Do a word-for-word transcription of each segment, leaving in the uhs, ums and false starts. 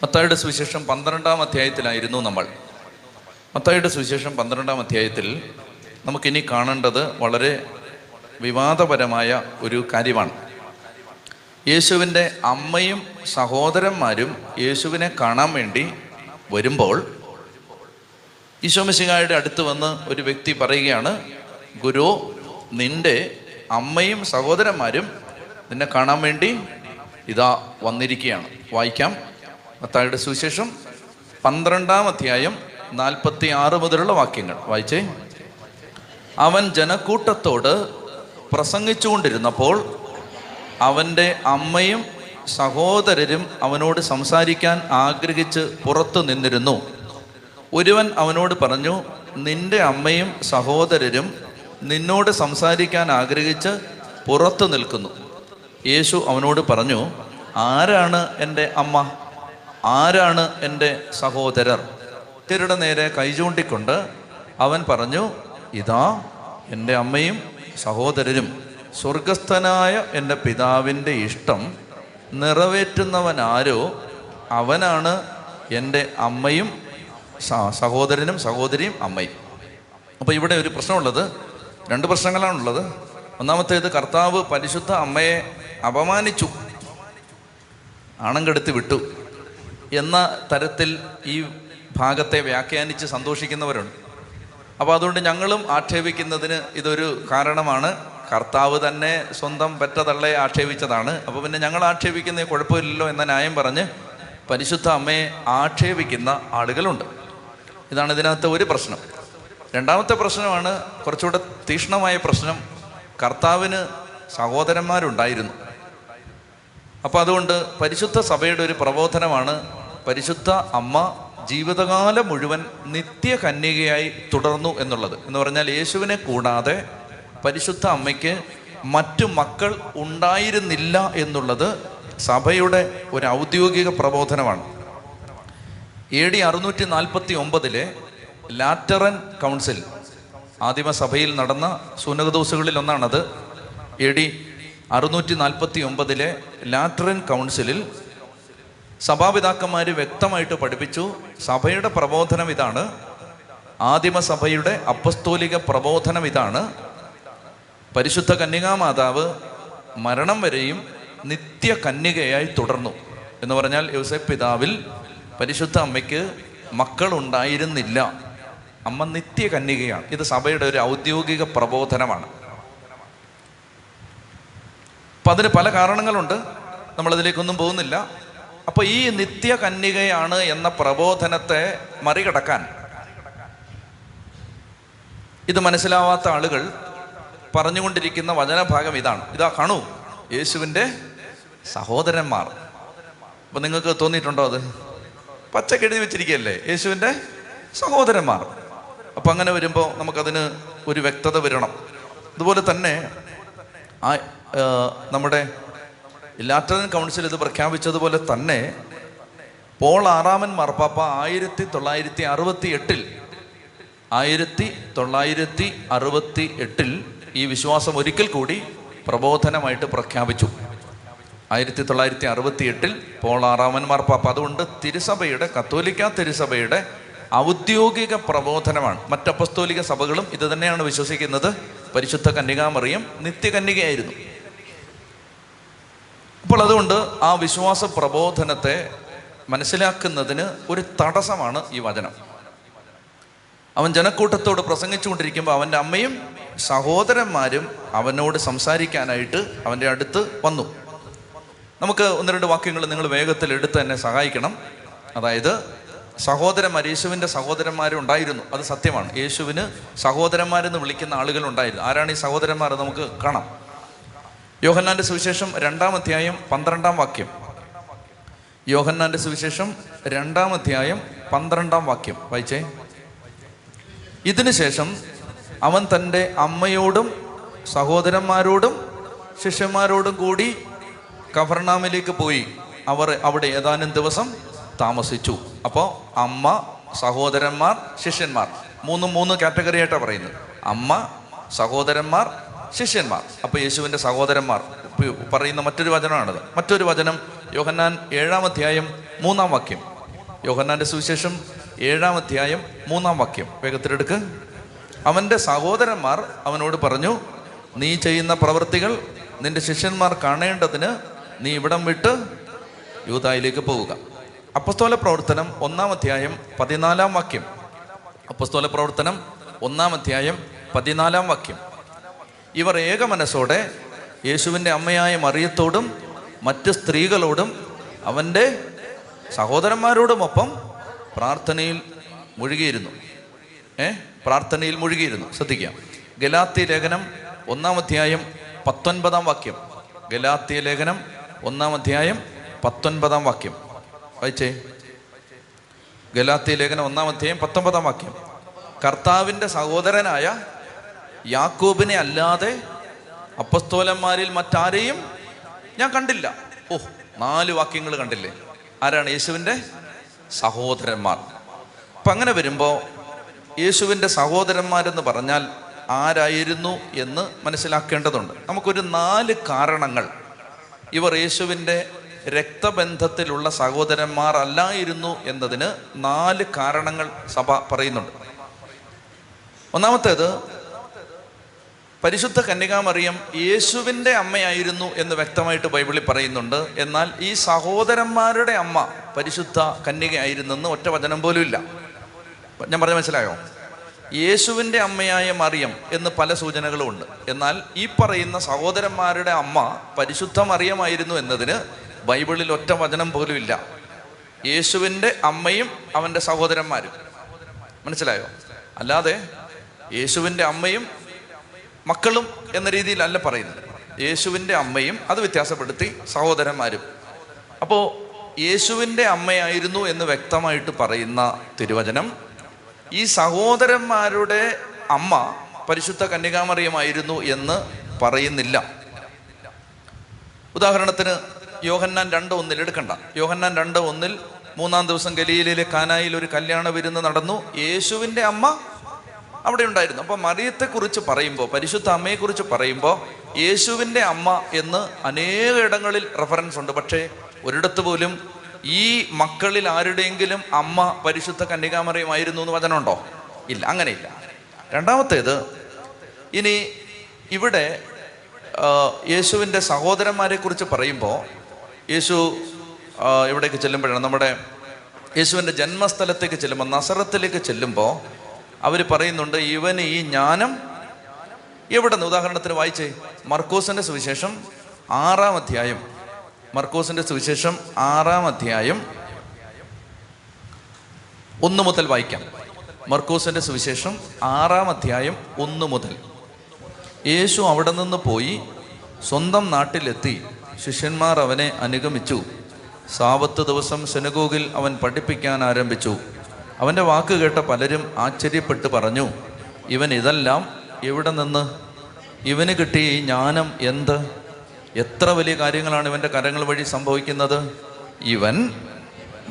മത്തായിയുടെ സുവിശേഷം പന്ത്രണ്ടാം അധ്യായത്തിലായിരുന്നു നമ്മൾ. മത്തായിയുടെ സുവിശേഷം പന്ത്രണ്ടാം അധ്യായത്തിൽ നമുക്കിനി കാണേണ്ടത് വളരെ വിവാദപരമായ ഒരു കാര്യമാണ്. യേശുവിൻ്റെ അമ്മയും സഹോദരന്മാരും യേശുവിനെ കാണാൻ വേണ്ടി വരുമ്പോൾ ഈശോ മിശിഹായുടെ അടുത്ത് വന്ന് ഒരു വ്യക്തി പറയുകയാണ്, ഗുരു, നിൻ്റെ അമ്മയും സഹോദരന്മാരും നിന്നെ കാണാൻ വേണ്ടി ഇതാ വന്നിരിക്കുകയാണ്. വായിക്കാം. മത്തായിയുടെ സുവിശേഷം പന്ത്രണ്ടാം അധ്യായം നാൽപ്പത്തി ആറ് മുതലുള്ള വാക്യങ്ങൾ വായിച്ചേ. അവൻ ജനക്കൂട്ടത്തോട് പ്രസംഗിച്ചുകൊണ്ടിരുന്നപ്പോൾ അവൻ്റെ അമ്മയും സഹോദരരും അവനോട് സംസാരിക്കാൻ ആഗ്രഹിച്ച് പുറത്തു നിന്നിരുന്നു. ഒരുവൻ അവനോട് പറഞ്ഞു, നിന്റെ അമ്മയും സഹോദരരും നിന്നോട് സംസാരിക്കാൻ ആഗ്രഹിച്ച് പുറത്തു നിൽക്കുന്നു. യേശു അവനോട് പറഞ്ഞു, ആരാണ് എൻ്റെ അമ്മ, ആരാണ് എൻ്റെ സഹോദരർ? തിരുടെ നേരെ കൈ ചൂണ്ടിക്കൊണ്ട് അവൻ പറഞ്ഞു, ഇതാ എൻ്റെ അമ്മയും സഹോദരരും. സ്വർഗസ്ഥനായ എൻ്റെ പിതാവിൻ്റെ ഇഷ്ടം നിറവേറ്റുന്നവനാരോ അവനാണ് എൻ്റെ അമ്മയും സഹോദരനും സഹോദരിയും അമ്മയും. അപ്പോൾ ഇവിടെ ഒരു പ്രശ്നമുള്ളത്, രണ്ട് പ്രശ്നങ്ങളാണുള്ളത്. ഒന്നാമത്തേത്, കർത്താവ് പരിശുദ്ധ അമ്മയെ അപമാനിച്ചു, ആണം കെടുത്തി വിട്ടു എന്ന തരത്തിൽ ഈ ഭാഗത്തെ വ്യാഖ്യാനിച്ച് സന്തോഷിക്കുന്നവരുണ്ട്. അപ്പോൾ അതുകൊണ്ട് ഞങ്ങളും ആക്ഷേപിക്കുന്നതിന് ഇതൊരു കാരണമാണ്. കർത്താവ് തന്നെ സ്വന്തം പെറ്റതള്ളെ ആക്ഷേപിച്ചതാണ്, അപ്പോൾ പിന്നെ ഞങ്ങൾ ആക്ഷേപിക്കുന്ന കുഴപ്പമില്ലല്ലോ എന്ന ന്യായം പറഞ്ഞ് പരിശുദ്ധ അമ്മയെ ആക്ഷേപിക്കുന്ന ആളുകളുണ്ട്. ഇതാണ് ഇതിനകത്ത് ഒരു പ്രശ്നം. രണ്ടാമത്തെ പ്രശ്നമാണ് കുറച്ചുകൂടെ തീക്ഷ്ണമായ പ്രശ്നം. കർത്താവിന് സഹോദരന്മാരുണ്ടായിരുന്നു. അപ്പോൾ അതുകൊണ്ട് പരിശുദ്ധ സഭയുടെ ഒരു പ്രബോധനമാണ്, പരിശുദ്ധ അമ്മ ജീവിതകാലം മുഴുവൻ നിത്യകന്യകയായി തുടർന്നു എന്നുള്ളത്. എന്ന് പറഞ്ഞാൽ യേശുവിനെ കൂടാതെ പരിശുദ്ധ അമ്മയ്ക്ക് മറ്റു മക്കൾ ഉണ്ടായിരുന്നില്ല എന്നുള്ളത് സഭയുടെ ഒരു ഔദ്യോഗിക പ്രബോധനമാണ്. എ ഡി അറുന്നൂറ്റി നാൽപ്പത്തി ഒമ്പതിലെ ലാറ്ററൻ കൗൺസിൽ, ആദിമസഭയിൽ നടന്ന സുനകദോസുകളിൽ ഒന്നാണത്. എ ഡി അറുന്നൂറ്റി നാൽപ്പത്തി ഒമ്പതിലെ ലാറ്ററൻ കൗൺസിലിൽ സഭാപിതാക്കന്മാർ വ്യക്തമായിട്ട് പഠിപ്പിച്ചു, സഭയുടെ പ്രബോധനം ഇതാണ്, ആദിമസഭയുടെ അപ്പസ്തോലിക പ്രബോധനം ഇതാണ്, പരിശുദ്ധ കന്യകാമാതാവ് മരണം വരെയും നിത്യ കന്യകയായി തുടർന്നു. എന്ന് പറഞ്ഞാൽ യോസേപ്പ് പിതാവിൽ പരിശുദ്ധ അമ്മയ്ക്ക് മക്കളുണ്ടായിരുന്നില്ല, അമ്മ നിത്യ കന്യകയാണ്. ഇത് സഭയുടെ ഒരു ഔദ്യോഗിക പ്രബോധനമാണ്. അപ്പം അതിന് പല കാരണങ്ങളുണ്ട്, നമ്മളതിലേക്കൊന്നും പോകുന്നില്ല. അപ്പോൾ ഈ നിത്യ കന്യകയാണ് എന്ന പ്രബോധനത്തെ മറികടക്കാൻ ഇത് മനസ്സിലാവാത്ത ആളുകൾ പറഞ്ഞുകൊണ്ടിരിക്കുന്ന വചനഭാഗം ഇതാണ്. ഇതാ കാണൂ, യേശുവിൻ്റെ സഹോദരന്മാർ. അപ്പം നിങ്ങൾക്ക് തോന്നിയിട്ടുണ്ടോ? അത് പച്ചക്കെഴുതി വെച്ചിരിക്കുകയല്ലേ, യേശുവിൻ്റെ സഹോദരന്മാർ. അപ്പം അങ്ങനെ വരുമ്പോൾ നമുക്കതിന് ഒരു വ്യക്തത വരണം. അതുപോലെ തന്നെ ആ നമ്മുടെ ലാറ്ററൻ കൗൺസിൽ ഇത് പ്രഖ്യാപിച്ചതുപോലെ തന്നെ പോൾ ആറാമൻ മാർപ്പാപ്പ ആയിരത്തി തൊള്ളായിരത്തി അറുപത്തി എട്ടിൽ ആയിരത്തി തൊള്ളായിരത്തി അറുപത്തി എട്ടിൽ ഈ വിശ്വാസം ഒരിക്കൽ കൂടി പ്രബോധനമായിട്ട് പ്രഖ്യാപിച്ചു. ആയിരത്തി തൊള്ളായിരത്തി അറുപത്തി എട്ടിൽ പോൾ ആറാമൻ മാർപ്പാപ്പ. അതുകൊണ്ട് തിരുസഭയുടെ, കത്തോലിക്ക തിരുസഭയുടെ ഔദ്യോഗിക പ്രബോധനമാണ്. മറ്റ് അപ്പസ്തോലിക സഭകളും ഇത് തന്നെയാണ് വിശ്വസിക്കുന്നത്, പരിശുദ്ധ കന്യകാമറിയം നിത്യകന്യകയായിരുന്നു. അപ്പോൾ അതുകൊണ്ട് ആ വിശ്വാസ പ്രബോധനത്തെ മനസ്സിലാക്കുന്നതിന് ഒരു തടസ്സമാണ് ഈ വചനം. അവൻ ജനക്കൂട്ടത്തോട് പ്രസംഗിച്ചുകൊണ്ടിരിക്കുമ്പോൾ അവൻ്റെ അമ്മയും സഹോദരന്മാരും അവനോട് സംസാരിക്കാനായിട്ട് അവൻ്റെ അടുത്ത് വന്നു. നമുക്ക് ഒന്ന് രണ്ട് വാക്യങ്ങൾ നിങ്ങൾ വേഗത്തിൽ എടുത്ത് തന്നെ സഹായിക്കണം. അതായത്, സഹോദരന്മാർ, യേശുവിൻ്റെ സഹോദരന്മാരുണ്ടായിരുന്നു, അത് സത്യമാണ്. യേശുവിന് സഹോദരന്മാരെന്ന് വിളിക്കുന്ന ആളുകളുണ്ടായിരുന്നു. ആരാണ് ഈ സഹോദരന്മാർ? നമുക്ക് കാണാം. യോഹന്നാൻ്റെ സുവിശേഷം രണ്ടാം അധ്യായം പന്ത്രണ്ടാം വാക്യം. യോഹന്നാൻ്റെ സുവിശേഷം രണ്ടാം അധ്യായം പന്ത്രണ്ടാം വാക്യം വായിച്ചേ. ഇതിനുശേഷം അവൻ തൻ്റെ അമ്മയോടും സഹോദരന്മാരോടും ശിഷ്യന്മാരോടും കൂടി കഫർനാമിലേക്ക് പോയി. അവർ അവിടെ ഏതാനും ദിവസം താമസിച്ചു. അപ്പോൾ അമ്മ, സഹോദരന്മാർ, ശിഷ്യന്മാർ, മൂന്നും മൂന്ന് കാറ്റഗറി ആയിട്ടാണ് പറയുന്നത്. അമ്മ, സഹോദരന്മാർ, ശിഷ്യന്മാർ. അപ്പോൾ യേശുവിൻ്റെ സഹോദരന്മാർ പറയുന്ന മറ്റൊരു വചനമാണിത്. മറ്റൊരു വചനം യോഹന്നാൻ ഏഴാം അധ്യായം മൂന്നാം വാക്യം, യോഹന്നാന്റെ സുവിശേഷം ഏഴാം അധ്യായം മൂന്നാം വാക്യം വേഗത്തിലെടുക്ക്. അവൻ്റെ സഹോദരന്മാർ അവനോട് പറഞ്ഞു, നീ ചെയ്യുന്ന പ്രവൃത്തികൾ നിന്റെ ശിഷ്യന്മാർ കാണേണ്ടതിന് നീ ഇവിടം വിട്ട് യൂദായിലേക്ക് പോവുക. അപ്പസ്തോല പ്രവർത്തനം ഒന്നാം അധ്യായം പതിനാലാം വാക്യം. അപ്പസ്തോല പ്രവർത്തനം ഒന്നാം അധ്യായം പതിനാലാം വാക്യം. ഇവർ ഏക മനസ്സോടെ യേശുവിൻ്റെ അമ്മയായ മറിയത്തോടും മറ്റ് സ്ത്രീകളോടും അവൻ്റെ സഹോദരന്മാരോടുമൊപ്പം പ്രാർത്ഥനയിൽ മുഴുകിയിരുന്നു. ഏ പ്രാർത്ഥനയിൽ മുഴുകിയിരുന്നു. ശ്രദ്ധിക്കാം, ഗലാത്യ ലേഖനം ഒന്നാം അധ്യായം പത്തൊൻപതാം വാക്യം. ഗലാത്യ ലേഖനം ഒന്നാം അധ്യായം പത്തൊൻപതാം വാക്യം വായിച്ചേ. ഗലാത്യ ലേഖനം ഒന്നാം അധ്യായം പത്തൊൻപതാം വാക്യം. കർത്താവിൻ്റെ സഹോദരനായ യാക്കോബിനെ അല്ലാതെ അപ്പസ്തോലന്മാരിൽ മറ്റാരെയും ഞാൻ കണ്ടില്ല. ഓഹ്, നാല് വാക്യങ്ങൾ കണ്ടില്ലേ? ആരാണ്? യേശുവിൻ്റെ സഹോദരന്മാർ. അപ്പം അങ്ങനെ വരുമ്പോൾ യേശുവിൻ്റെ സഹോദരന്മാരെന്ന് പറഞ്ഞാൽ ആരായിരുന്നു എന്ന് മനസ്സിലാക്കേണ്ടതുണ്ട്. നമുക്കൊരു നാല് കാരണങ്ങൾ ഇവർ യേശുവിൻ്റെ രക്തബന്ധത്തിലുള്ള സഹോദരന്മാർ അല്ലായിരുന്നു എന്നതിന് നാല് കാരണങ്ങൾ സഭ പറയുന്നുണ്ട്. ഒന്നാമത്തേത്, പരിശുദ്ധ കന്യകാമറിയം യേശുവിൻ്റെ അമ്മയായിരുന്നു എന്ന് വ്യക്തമായിട്ട് ബൈബിളിൽ പറയുന്നുണ്ട്. എന്നാൽ ഈ സഹോദരന്മാരുടെ അമ്മ പരിശുദ്ധ കന്യകയായിരുന്നെന്ന് ഒറ്റ വചനം പോലും ഇല്ല. ഞാൻ പറഞ്ഞ മനസ്സിലായോ? യേശുവിൻ്റെ അമ്മയായ മറിയം എന്ന് പല സൂചനകളും ഉണ്ട്. എന്നാൽ ഈ പറയുന്ന സഹോദരന്മാരുടെ അമ്മ പരിശുദ്ധ മറിയമായിരുന്നു എന്നതിന് ബൈബിളിൽ ഒറ്റ വചനം പോലും ഇല്ല. യേശുവിൻ്റെ അമ്മയും അവൻ്റെ സഹോദരന്മാരും, മനസ്സിലായോ? അല്ലാതെ യേശുവിൻ്റെ അമ്മയും മക്കളും എന്ന രീതിയിലല്ല പറയുന്നത്. യേശുവിൻ്റെ അമ്മയും, അത് വ്യത്യാസപ്പെടുത്തി, സഹോദരന്മാരും. അപ്പോൾ യേശുവിൻ്റെ അമ്മയായിരുന്നു എന്ന് വ്യക്തമായിട്ട് പറയുന്ന തിരുവചനം ഈ സഹോദരന്മാരുടെ അമ്മ പരിശുദ്ധ കന്യകാമറിയമായിരുന്നു എന്ന് പറയുന്നില്ല. ഉദാഹരണത്തിന് യോഹന്നാൻ രണ്ട് ഒന്നിൽ എടുക്കണ്ട. യോഹന്നാൻ രണ്ട് ഒന്നിൽ മൂന്നാം ദിവസം ഗലീലയിലെ കാനായിൽ ഒരു കല്യാണ വിരുന്ന് നടന്നു. യേശുവിൻ്റെ അമ്മ അവിടെ ഉണ്ടായിരുന്നു. അപ്പോൾ മറിയത്തെക്കുറിച്ച് പറയുമ്പോൾ, പരിശുദ്ധ അമ്മയെക്കുറിച്ച് പറയുമ്പോൾ യേശുവിൻ്റെ അമ്മ എന്ന് അനേക ഇടങ്ങളിൽ റെഫറൻസ് ഉണ്ട്. പക്ഷേ ഒരിടത്ത് പോലും ഈ മക്കളിൽ ആരുടെയെങ്കിലും അമ്മ പരിശുദ്ധ കന്യകാമറിയമായിരുന്നു എന്ന് വചനമുണ്ടോ? ഇല്ല, അങ്ങനെയില്ല. രണ്ടാമത്തേത്, ഇനി ഇവിടെ യേശുവിൻ്റെ സഹോദരന്മാരെക്കുറിച്ച് പറയുമ്പോൾ യേശു ഇവിടേക്ക് ചെല്ലുമ്പോഴാണ്, നമ്മുടെ യേശുവിൻ്റെ ജന്മസ്ഥലത്തേക്ക് ചെല്ലുമ്പോൾ, നസറത്തിലേക്ക് ചെല്ലുമ്പോൾ അവർ പറയുന്നുണ്ട് ഇവന് ഈ ജ്ഞാനം എവിടെ നിന്ന്? ഉദാഹരണത്തിന് വായിച്ചേ മർക്കോസിൻ്റെ സുവിശേഷം ആറാം അധ്യായം. മർക്കോസിൻ്റെ സുവിശേഷം ആറാം അധ്യായം ഒന്ന് മുതൽ വായിക്കാം. മർക്കോസിൻ്റെ സുവിശേഷം ആറാം അധ്യായം ഒന്ന് മുതൽ. യേശു അവിടെ നിന്ന് പോയി സ്വന്തം നാട്ടിലെത്തി ശിഷ്യന്മാർ അവനെ അനുഗമിച്ചു. സാബത്ത് ദിവസം സിനഗോഗിൽ അവൻ പഠിപ്പിക്കാൻ ആരംഭിച്ചു. അവൻ്റെ വാക്ക് കേട്ട പലരും ആശ്ചര്യപ്പെട്ട് പറഞ്ഞു, ഇവൻ ഇതെല്ലാം എവിടെ നിന്ന്? ഇവന് കിട്ടിയ ഈ ജ്ഞാനം എന്ത്? എത്ര വലിയ കാര്യങ്ങളാണ് ഇവൻ്റെ കരങ്ങൾ വഴി സംഭവിക്കുന്നത്? ഇവൻ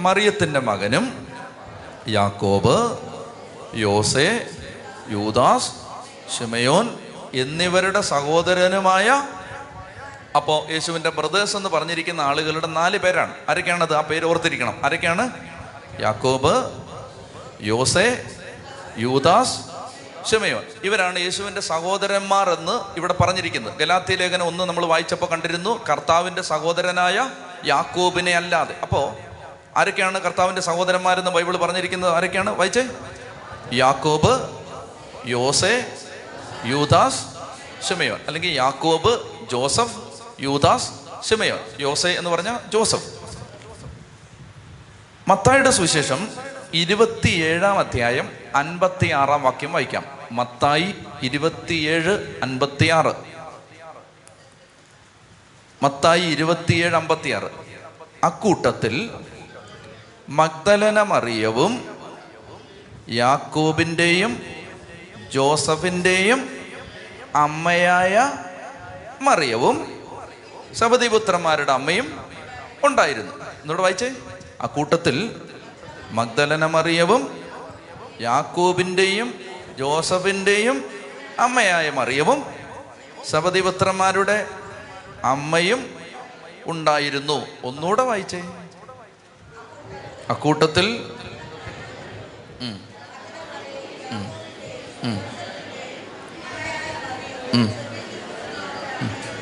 മറിയത്തിൻ്റെ മകനും യാക്കോബ്, യോസെ, യൂദാസ്, ശിമയോൻ എന്നിവരുടെ സഹോദരനുമായ. അപ്പോൾ യേശുവിൻ്റെ ബ്രദേഴ്സ് എന്ന് പറഞ്ഞിരിക്കുന്ന ആളുകളുടെ നാല് പേരാണ്. ആരൊക്കെയാണത്? ആ പേര് ഓർത്തിരിക്കണം. ആരൊക്കെയാണ്? യാക്കോബ്, യോസെ, യൂദാസ്, ശിമയോൻ. ഇവരാണ് യേശുവിൻ്റെ സഹോദരന്മാർ എന്ന് ഇവിടെ പറഞ്ഞിരിക്കുന്നത്. ഗലാത്യ ലേഖനം ഒന്ന് നമ്മൾ വായിച്ചപ്പോൾ കണ്ടിരുന്നു, കർത്താവിൻ്റെ സഹോദരനായ യാക്കോബിനെ അല്ലാതെ. അപ്പോൾ ആരൊക്കെയാണ് കർത്താവിൻ്റെ സഹോദരന്മാരെന്ന് ബൈബിൾ പറഞ്ഞിരിക്കുന്നത്? ആരൊക്കെയാണ്? വായിച്ചേ. യാക്കോബ്, യോസെ, യൂദാസ്, ശിമയോൻ. അല്ലെങ്കിൽ യാക്കോബ്, ജോസഫ്, യൂദാസ്, ശിമയോൻ. യോസെ എന്ന് പറഞ്ഞാൽ ജോസഫ്. മത്തായിയുടെ സുവിശേഷം ഇരുപത്തിയേഴാം അധ്യായം അൻപത്തി ആറാം വാക്യം വായിക്കാം. മത്തായി ഇരുപത്തിയേഴ് അൻപത്തി ആറ്. മത്തായി ഇരുപത്തിയേഴ് അമ്പത്തി ആറ്. അക്കൂട്ടത്തിൽ മഗ്ദലന മറിയവും യാക്കോബിൻ്റെയും ജോസഫിൻ്റെയും അമ്മയായ മറിയവും സബദിപുത്രന്മാരുടെ അമ്മയും ഉണ്ടായിരുന്നു. എന്നോട് വായിച്ചേ. അക്കൂട്ടത്തിൽ മഗ്ദലന മറിയവും യാക്കോബിൻ്റെയും ജോസഫിൻ്റെയും അമ്മയായ മറിയവും സബദിപുത്രന്മാരുടെ അമ്മയും ഉണ്ടായിരുന്നു. ഒന്നുകൂടെ വായിച്ചേ. അക്കൂട്ടത്തിൽ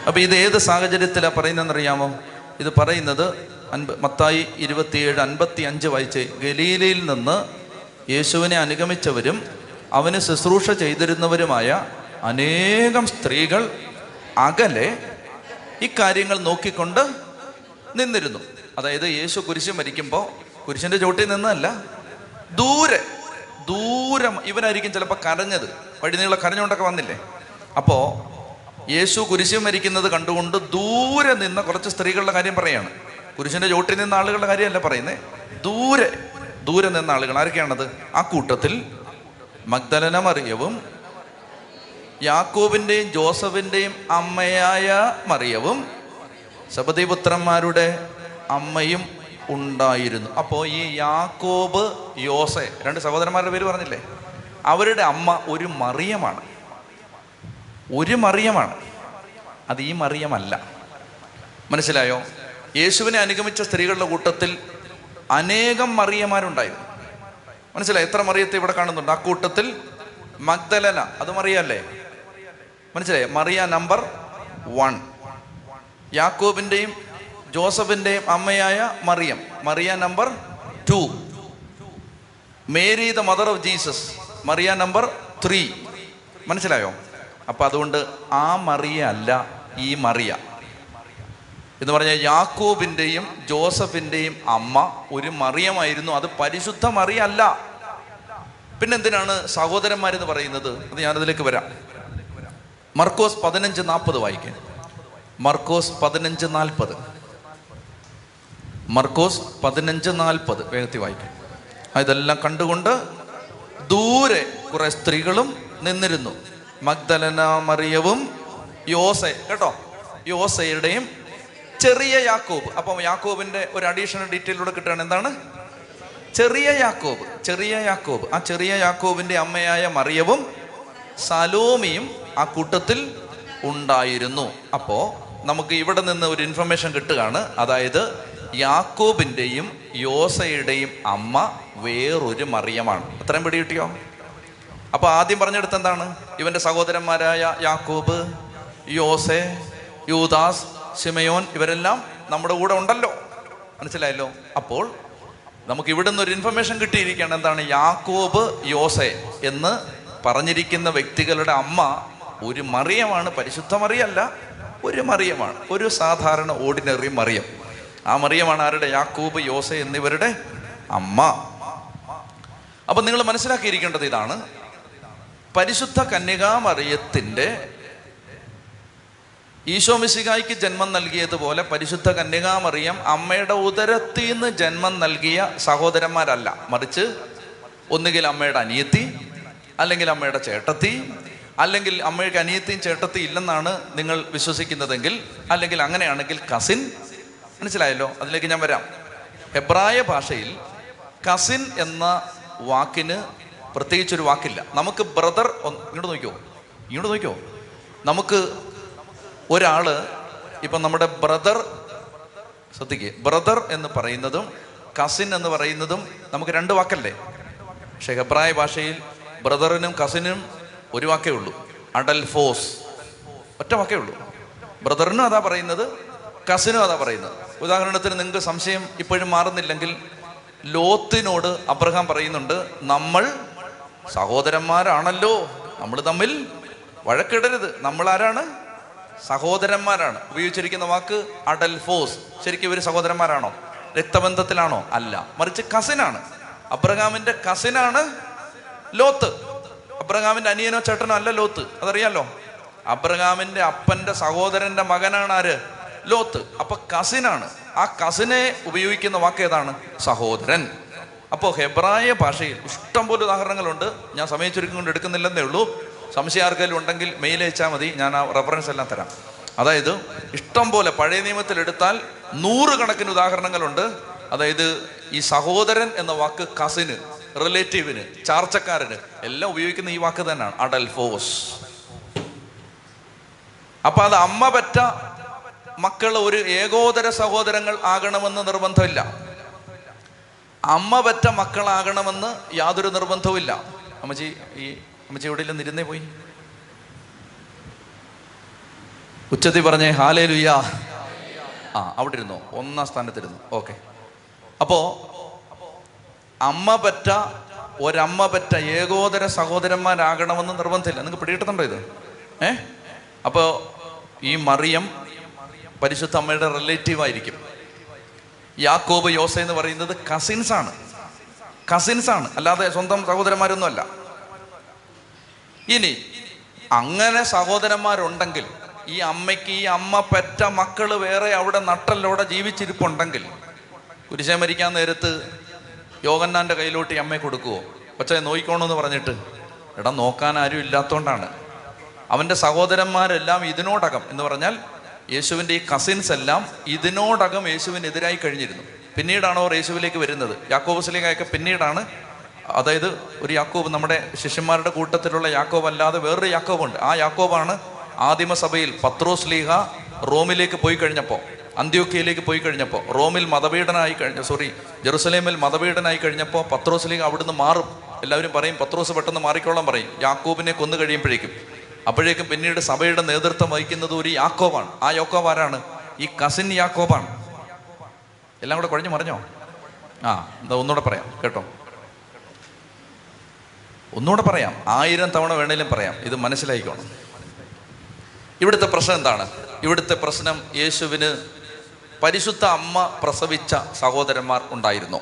അപ്പം ഇത് ഏത് സാഹചര്യത്തിലാണ് പറയുന്നതെന്നറിയാമോ? ഇത് പറയുന്നത് അൻപ മത്തായി ഇരുപത്തിയേഴ് അൻപത്തി അഞ്ച് വായിച്ച്, ഗലീലയിൽ നിന്ന് യേശുവിനെ അനുഗമിച്ചവരും അവന് ശുശ്രൂഷ ചെയ്തിരുന്നവരുമായ അനേകം സ്ത്രീകൾ അകലെ ഇക്കാര്യങ്ങൾ നോക്കിക്കൊണ്ട് നിന്നിരുന്നു. അതായത് യേശു കുരിശ് മരിക്കുമ്പോൾ കുരിശിൻ്റെ ചോട്ടിൽ നിന്നല്ല, ദൂരെ ദൂരം ഇവനായിരിക്കും ചിലപ്പോൾ കരഞ്ഞത്, വഴിനീളെ കരഞ്ഞുകൊണ്ടൊക്കെ വന്നില്ലേ. അപ്പോൾ യേശു കുരിശ് മരിക്കുന്നത് കണ്ടുകൊണ്ട് ദൂരെ നിന്ന കുറച്ച് സ്ത്രീകളുടെ കാര്യം പറയുകയാണ്. കുരിശിൻ്റെ ചോട്ടിൽ നിന്ന ആളുകളുടെ കാര്യമല്ല പറയുന്നത്, ദൂരെ ദൂരെ നിന്ന ആളുകൾ. ആരൊക്കെയാണത്? ആ കൂട്ടത്തിൽ മഗ്ദലന മറിയവും യാക്കോബിൻ്റെയും ജോസഫിൻ്റെയും അമ്മയായ മറിയവും സബദിപുത്രന്മാരുടെ അമ്മയും ഉണ്ടായിരുന്നു. അപ്പോൾ ഈ യാക്കോബ്, യോസെ, രണ്ട് സഹോദരന്മാരുടെ പേര് പറഞ്ഞില്ലേ, അവരുടെ അമ്മ ഒരു മറിയമാണ്. ഒരു മറിയമാണ് അത്, ഈ മറിയമല്ല. മനസ്സിലായോ? യേശുവിനെ അനുഗമിച്ച സ്ത്രീകളുടെ കൂട്ടത്തിൽ അനേകം മറിയമാരുണ്ടായിരുന്നു. മനസ്സിലായി? എത്ര മറിയത്തെ ഇവിടെ കാണുന്നുണ്ട്? ആ കൂട്ടത്തിൽ മഗ്ദലന, അത് മറിയല്ലേ? മനസ്സിലായി? Mariya number one. യാക്കോബിൻ്റെയും ജോസഫിൻ്റെയും അമ്മയായ Mariyam, Mariya number two. Mary the mother of Jesus, Mariya number three. മനസ്സിലായോ? അപ്പം അതുകൊണ്ട് ആ മറിയ അല്ല, ഈ മറിയ എന്ന് പറഞ്ഞാൽ യാക്കോബിൻ്റെയും ജോസഫിൻ്റെയും അമ്മ ഒരു മറിയമായിരുന്നു. അത് പരിശുദ്ധ മറിയ അല്ല. പിന്നെന്തിനാണ് സഹോദരന്മാരെന്ന് പറയുന്നത്? അത് ഞാനതിലേക്ക് വരാം. മർക്കോസ് പതിനഞ്ച് നാൽപ്പത് വായിക്കാം. മർക്കോസ് പതിനഞ്ച് നാൽപ്പത് മർക്കോസ് പതിനഞ്ച് നാൽപ്പത് വേഗത്തിൽ വായിക്കാം. ഇതെല്ലാം കണ്ടുകൊണ്ട് ദൂരെ കുറെ സ്ത്രീകളും നിന്നിരുന്നു. മഗ്ദലന മറിയവും യോസെ, കേട്ടോ, യോസയുടെയും ചെറിയ യാക്കോബ്. അപ്പം യാക്കോബിൻ്റെ ഒരു അഡീഷണൽ ഡീറ്റെയിലൂടെ കിട്ടുകയാണ്. എന്താണ്? ചെറിയ യാക്കോബ്, ചെറിയ യാക്കോബ് ആ ചെറിയ യാക്കോബിൻ്റെ അമ്മയായ മറിയവും സലോമിയും ആ കൂട്ടത്തിൽ ഉണ്ടായിരുന്നു. അപ്പോൾ നമുക്ക് ഇവിടെ നിന്ന് ഒരു ഇൻഫർമേഷൻ കിട്ടുകയാണ്. അതായത് യാക്കോബിൻ്റെയും യോസയുടെയും അമ്മ വേറൊരു മറിയമാണ്. അത്രയും പിടി കിട്ടിയോ? അപ്പോൾ ആദ്യം പറഞ്ഞെടുത്ത് എന്താണ്? ഇവൻ്റെ സഹോദരന്മാരായ യാക്കോബ്, യോസെ, യൂദാസ്, ശിമയോൻ ഇവരെല്ലാം നമ്മുടെ കൂടെ ഉണ്ടല്ലോ. മനസ്സിലായല്ലോ? അപ്പോൾ നമുക്ക് ഇവിടെ നിന്നൊരു ഇൻഫർമേഷൻ കിട്ടിയിരിക്കുകയാണ്. എന്താണ്? യാക്കോബ്, യോസെ എന്ന് പറഞ്ഞിരിക്കുന്ന വ്യക്തികളുടെ അമ്മ ഒരു മറിയമാണ്. പരിശുദ്ധ മറിയമല്ല, ഒരു മറിയമാണ്, ഒരു സാധാരണ ഓർഡിനറി മറിയം. ആ മറിയമാണ് ആരുടെ? യാക്കോബ്, യോസെ എന്നിവരുടെ അമ്മ. അപ്പം നിങ്ങൾ മനസ്സിലാക്കിയിരിക്കേണ്ടത് ഇതാണ്. പരിശുദ്ധ കന്യകാമറിയത്തിൻ്റെ ഈശോ മിശിഹായ്ക്ക് ജന്മം നൽകിയതുപോലെ പരിശുദ്ധ കന്യകാമറിയം അമ്മയുടെ ഉദരത്തിൽ നിന്ന് ജന്മം നൽകിയ സഹോദരന്മാരല്ല, മറിച്ച് ഒന്നുകിൽ അമ്മയുടെ അനിയത്തി, അല്ലെങ്കിൽ അമ്മയുടെ ചേട്ടത്തി, അല്ലെങ്കിൽ അമ്മയുടെ അനിയത്തിയും ചേട്ടത്തി ഇല്ലെന്നാണ് നിങ്ങൾ വിശ്വസിക്കുന്നതെങ്കിൽ, അല്ലെങ്കിൽ അങ്ങനെയാണെങ്കിൽ കസിൻ. മനസ്സിലായല്ലോ? അതിലേക്ക് ഞാൻ വരാം. എബ്രായ ഭാഷയിൽ കസിൻ എന്ന വാക്കിന് പ്രത്യേകിച്ചൊരു വാക്കില്ല. നമുക്ക് ബ്രദർ, ഇങ്ങോട്ട് നോക്കിയോ, ഇങ്ങോട്ട് നോക്കിയോ നമുക്ക് ഒരാൾ ഇപ്പം നമ്മുടെ ബ്രദർ, ശ്രദ്ധിക്കുക, ബ്രദർ എന്ന് പറയുന്നതും കസിൻ എന്ന് പറയുന്നതും നമുക്ക് രണ്ട് വാക്കല്ലേ? പക്ഷേ ഹെബ്രായ ഭാഷയിൽ ബ്രദറിനും കസിനും ഒരു വാക്കേ ഉള്ളൂ, അഡൽഫോസ്, ഒറ്റ വാക്കേ ഉള്ളൂ. ബ്രദറിനും അതാ പറയുന്നത്, കസിനും അതാ പറയുന്നത്. ഉദാഹരണത്തിന് നിങ്ങൾക്ക് സംശയം ഇപ്പോഴും മാറുന്നില്ലെങ്കിൽ ലോത്തിനോട് അബ്രഹാം പറയുന്നുണ്ട്, നമ്മൾ സഹോദരന്മാരാണല്ലോ, നമ്മൾ തമ്മിൽ വഴക്കിടരുത്, നമ്മൾ ആരാണ്? സഹോദരന്മാരാണ്. ഉപയോഗിച്ചിരിക്കുന്ന വാക്ക് അഡൽഫോസ്. ശരിക്കും ഇവർ സഹോദരന്മാരാണോ? രക്തബന്ധത്തിലാണോ? അല്ല, മറിച്ച് കസിനാണ്. അബ്രഹാമിൻ്റെ കസിനാണ് ലോത്ത്. അബ്രഹാമിൻ്റെ അനിയനോ ചേട്ടനോ അല്ല ലോത്ത്, അതറിയാലോ. അബ്രഹാമിൻ്റെ അപ്പൻ്റെ സഹോദരൻ്റെ മകനാണ് ആര്? ലോത്ത്. അപ്പൊ കസിനാണ്. ആ കസിനെ ഉപയോഗിക്കുന്ന വാക്ക് ഏതാണ്? സഹോദരൻ. അപ്പോൾ ഹെബ്രായ ഭാഷയിൽ ഇഷ്ടംപോലെ ഉദാഹരണങ്ങളുണ്ട്. ഞാൻ സമയം ചുരുക്കം കൊണ്ട് എടുക്കുന്നില്ലെന്നേ ഉള്ളൂ. സംശയാർക്കെങ്കിലും ഉണ്ടെങ്കിൽ മെയിൽ അയച്ചാൽ മതി, ഞാൻ ആ റെഫറൻസ് എല്ലാം തരാം. അതായത് ഇഷ്ടംപോലെ പഴയ നിയമത്തിലെടുത്താൽ നൂറുകണക്കിന് ഉദാഹരണങ്ങളുണ്ട്. അതായത് ഈ സഹോദരൻ എന്ന വാക്ക് കസിന്, റിലേറ്റീവിന്, ചാർച്ചക്കാരന് എല്ലാം ഉപയോഗിക്കുന്ന ഈ വാക്ക് തന്നെയാണ്, അഡൽഫോസ്. അപ്പൊ അത് അമ്മ പറ്റ മക്കൾ ഒരു ഏകോദര സഹോദരങ്ങൾ ആകണമെന്ന് നിർബന്ധമില്ല. അമ്മ പറ്റ മക്കളാകണമെന്ന് യാതൊരു നിർബന്ധവുമില്ല. അമ്മച്ചി ഈ അമ്മച്ചി എവിടെയെങ്കിലും ഇരുന്നേ പോയി ഉച്ചത്തിൽ പറഞ്ഞേ ഹാലേലുയ. ആ അവിടെ ഇരുന്നോ, ഒന്നാം സ്ഥാനത്തിരുന്നു. ഓക്കെ. അപ്പോൾ അമ്മ പറ്റ ഒരമ്മ പറ്റ ഏകോദര സഹോദരന്മാരാകണമെന്ന് നിർബന്ധമില്ല. നിങ്ങൾക്ക് പിടികിട്ടുന്നുണ്ടോ ഇത്? ഏ അപ്പോൾ ഈ മറിയം പരിശുദ്ധ അമ്മയുടെ റിലേറ്റീവായിരിക്കും. യാക്കോബ് യോസെ എന്ന് പറയുന്നത് കസിൻസാണ്, കസിൻസാണ്, അല്ലാതെ സ്വന്തം സഹോദരന്മാരൊന്നും അല്ല. ഇനി അങ്ങനെ സഹോദരന്മാരുണ്ടെങ്കിൽ ഈ അമ്മയ്ക്ക് ഈ അമ്മ പെറ്റ മക്കള് വേറെ അവിടെ നട്ടല്ലോടെ ജീവിച്ചിരിപ്പുണ്ടെങ്കിൽ കുരിശേ മരിക്കാൻ നേരത്ത് യോഗന്നാൻ്റെ കയ്യിലോട്ട് ഈ അമ്മയെ കൊടുക്കുവോ? പക്ഷേ നോയിക്കോണമെന്ന് പറഞ്ഞിട്ട് എടാ, നോക്കാൻ ആരും ഇല്ലാത്തതുകൊണ്ടാണ്. അവൻ്റെ സഹോദരന്മാരെല്ലാം ഇതിനോടകം എന്ന് പറഞ്ഞാൽ യേശുവിൻ്റെ ഈ കസിൻസ് എല്ലാം ഇതിനോടകം യേശുവിനെതിരായി കഴിഞ്ഞിരുന്നു. പിന്നീടാണ് അവർ യേശുവിലേക്ക് വരുന്നത്. യാക്കോബസിലേക്കൊക്കെ പിന്നീടാണ്. അതായത് ഒരു യാക്കോബ്, നമ്മുടെ ശിഷ്യന്മാരുടെ കൂട്ടത്തിലുള്ള യാക്കോബ് അല്ലാതെ വേറൊരു യാക്കോബുണ്ട്. ആ യാക്കോബാണ് ആദിമസഭയിൽ പത്രോസ് ലീഹ റോമിലേക്ക് പോയി കഴിഞ്ഞപ്പോൾ, അന്ത്യോക്യയിലേക്ക് പോയി കഴിഞ്ഞപ്പോൾ, റോമിൽ മതപീഠനായി കഴിഞ്ഞ സോറി ജെറുസലേമിൽ മതപീഠനായി കഴിഞ്ഞപ്പോൾ പത്രോസ് ലീഹ അവിടുന്ന് മാറും. എല്ലാവരും പറയും പത്രോസ് പെട്ടെന്ന് മാറിക്കോളാൻ പറയും യാക്കോബിനെ കൊന്നു കഴിയുമ്പോഴേക്കും. അപ്പോഴേക്കും പിന്നീട് സഭയുടെ നേതൃത്വം വഹിക്കുന്നത് ഒരു യാക്കോബാണ്. ആ യാക്കോബ് ആരാണ്? ഈ കസിൻ യാക്കോബാണ്. എല്ലാം കൂടെ കുഴഞ്ഞു മറിഞ്ഞോ? ആ എന്താ ഒന്നുകൂടെ പറയാം കേട്ടോ, ഒന്നുകൂടെ പറയാം, ആയിരം തവണ വേണേലും പറയാം, ഇത് മനസ്സിലായിക്കോണം. ഇവിടുത്തെ പ്രശ്നം എന്താണ്? ഇവിടുത്തെ പ്രശ്നം യേശുവിന് പരിശുദ്ധ അമ്മ പ്രസവിച്ച സഹോദരന്മാർ ഉണ്ടായിരുന്നു.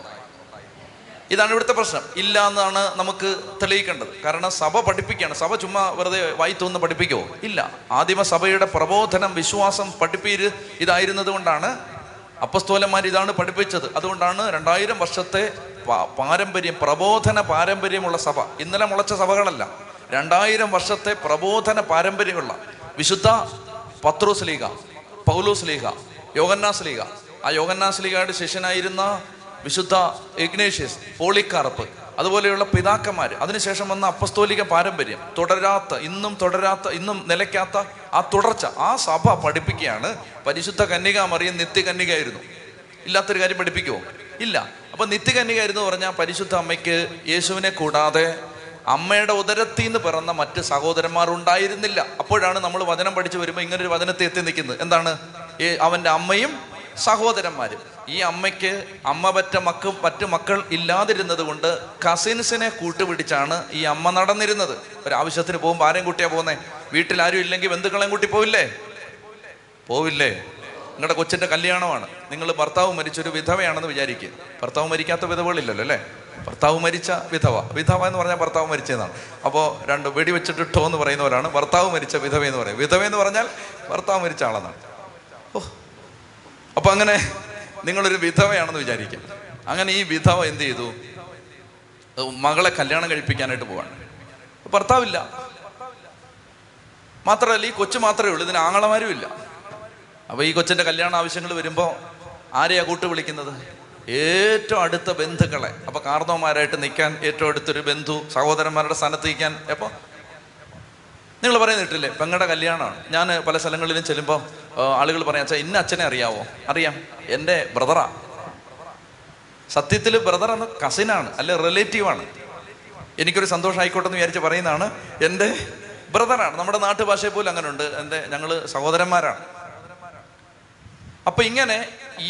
ഇതാണ് ഇവിടുത്തെ പ്രശ്നം. ഇല്ല എന്നാണ് നമുക്ക് തെളിയിക്കേണ്ടത്. കാരണം സഭ പഠിപ്പിക്കുകയാണ്. സഭ ചുമ്മാ വെറുതെ വായിത്തൊന്ന് പഠിപ്പിക്കുമോ? ഇല്ല. ആദിമസഭയുടെ പ്രബോധനം, വിശ്വാസം പഠിപ്പീര് ഇതായിരുന്നത് കൊണ്ടാണ് അപ്പസ്തോലന്മാർ ഇതാണ് പഠിപ്പിച്ചത്. അതുകൊണ്ടാണ് രണ്ടായിരം വർഷത്തെ പാരമ്പര്യം, പ്രബോധന പാരമ്പര്യമുള്ള സഭ. ഇന്നലെ മുളച്ച സഭകളല്ല, രണ്ടായിരം വർഷത്തെ പ്രബോധന പാരമ്പര്യമുള്ള വിശുദ്ധ പത്രോസ് ലീഹ, പൗലോസ് ലീഹ, യോഗന്നാസ് ലീഹ, ആ യോഗന്നാസ് ലീഹയുടെ ശിഷ്യനായിരുന്ന വിശുദ്ധ ഇഗ്നേഷ്യസ്, പോളിക്കാർപ്പ്, അതുപോലെയുള്ള പിതാക്കന്മാർ, അതിനുശേഷം വന്ന അപ്പസ്തോലിക പാരമ്പര്യം, തുടരാത്ത ഇന്നും തുടരാത്ത ഇന്നും നിലയ്ക്കാത്ത ആ തുടർച്ച, ആ സഭ പഠിപ്പിക്കുകയാണ് പരിശുദ്ധ കന്യക മറിയം നിത്യകന്യകയായിരുന്നു. ഇല്ലാത്തൊരു കാര്യം പഠിപ്പിക്കുമോ? ഇല്ല. അപ്പം നിത്യകന്യകയായിരുന്നു പറഞ്ഞാൽ പരിശുദ്ധ അമ്മയ്ക്ക് യേശുവിനെ കൂടാതെ അമ്മയുടെ ഉദരത്തിൽ നിന്ന് പിറന്ന മറ്റ് സഹോദരന്മാർ ഉണ്ടായിരുന്നില്ല. അപ്പോഴാണ് നമ്മൾ വചനം പഠിച്ചു വരുമ്പോൾ ഇങ്ങനൊരു വചനത്തെ എത്തി നിൽക്കുന്നത്. എന്താണ്? അവൻ്റെ അമ്മയും സഹോദരന്മാരും. ഈ അമ്മയ്ക്ക് അമ്മ പറ്റ മക്കൾ മറ്റു മക്കൾ ഇല്ലാതിരുന്നത് കൊണ്ട് കസിൻസിനെ കൂട്ടുപിടിച്ചാണ് ഈ അമ്മ നടന്നിരുന്നത്. ഒരാവശ്യത്തിന് പോകുമ്പോൾ ആരെയും കൂട്ടിയാണ് പോകുന്നത്? വീട്ടിലാരും ഇല്ലെങ്കിൽ ബന്ധുക്കളെയും കൂട്ടി പോവില്ലേ? പോവില്ലേ? നിങ്ങളുടെ കൊച്ചിൻ്റെ കല്യാണമാണ്, നിങ്ങൾ ഭർത്താവ് മരിച്ചൊരു വിധവയാണെന്ന് വിചാരിക്കുക. ഭർത്താവ് മരിക്കാത്ത വിധവകളില്ലല്ലോ അല്ലേ? ഭർത്താവ് മരിച്ച വിധവ, വിധവ എന്ന് പറഞ്ഞാൽ ഭർത്താവ് മരിച്ചതെന്നാണ്. അപ്പോൾ രണ്ട് വെടിവെച്ചിട്ട് ഇട്ടോ എന്ന് പറയുന്നവരാണ് ഭർത്താവ് മരിച്ച വിധവ എന്ന് പറയുന്നത്. വിധവ എന്ന് പറഞ്ഞാൽ ഭർത്താവ് മരിച്ച ആളെന്നാണ്. ഓ, അപ്പം അങ്ങനെ നിങ്ങളൊരു വിധവയാണെന്ന് വിചാരിക്കാം. അങ്ങനെ ഈ വിധവ എന്ത് ചെയ്തു? മകളെ കല്യാണം കഴിപ്പിക്കാനായിട്ട് പോവാണ്. ഭർത്താവില്ല, മാത്രമല്ല ഈ കൊച്ചു മാത്രമേ ഉള്ളൂ, ഇതിന് ആങ്ങളമാരും ഇല്ല. അപ്പോൾ ഈ കൊച്ചിൻ്റെ കല്യാണ ആവശ്യങ്ങൾ വരുമ്പോൾ ആരെയാണ് കൂട്ട് വിളിക്കുന്നത്? ഏറ്റവും അടുത്ത ബന്ധുക്കളെ. അപ്പോൾ കാർന്നോമാരായിട്ട് നിൽക്കാൻ ഏറ്റവും അടുത്തൊരു ബന്ധു, സഹോദരന്മാരുടെ സ്ഥാനത്ത് നിൽക്കാൻ. അപ്പോൾ നിങ്ങൾ പറയുന്നിട്ടില്ലേ പെങ്ങളുടെ കല്യാണമാണ്? ഞാൻ പല സ്ഥലങ്ങളിലും ചെല്ലുമ്പോൾ ആളുകൾ പറയാം, അച്ഛാ ഇന്ന അച്ഛനെ അറിയാവോ? അറിയാം, എൻ്റെ ബ്രദറാ. സത്യത്തിൽ ബ്രദർ എന്ന കസിനാണ്, അല്ലെ റിലേറ്റീവാണ്. എനിക്കൊരു സന്തോഷമായിക്കോട്ടെ എന്ന് വിചാരിച്ച് പറയുന്നതാണ് എൻ്റെ ബ്രദറാണ്. നമ്മുടെ നാട്ടുഭാഷയെ പോലും അങ്ങനെ ഉണ്ട്, എൻ്റെ ഞങ്ങൾ സഹോദരന്മാരാണ്. അപ്പം ഇങ്ങനെ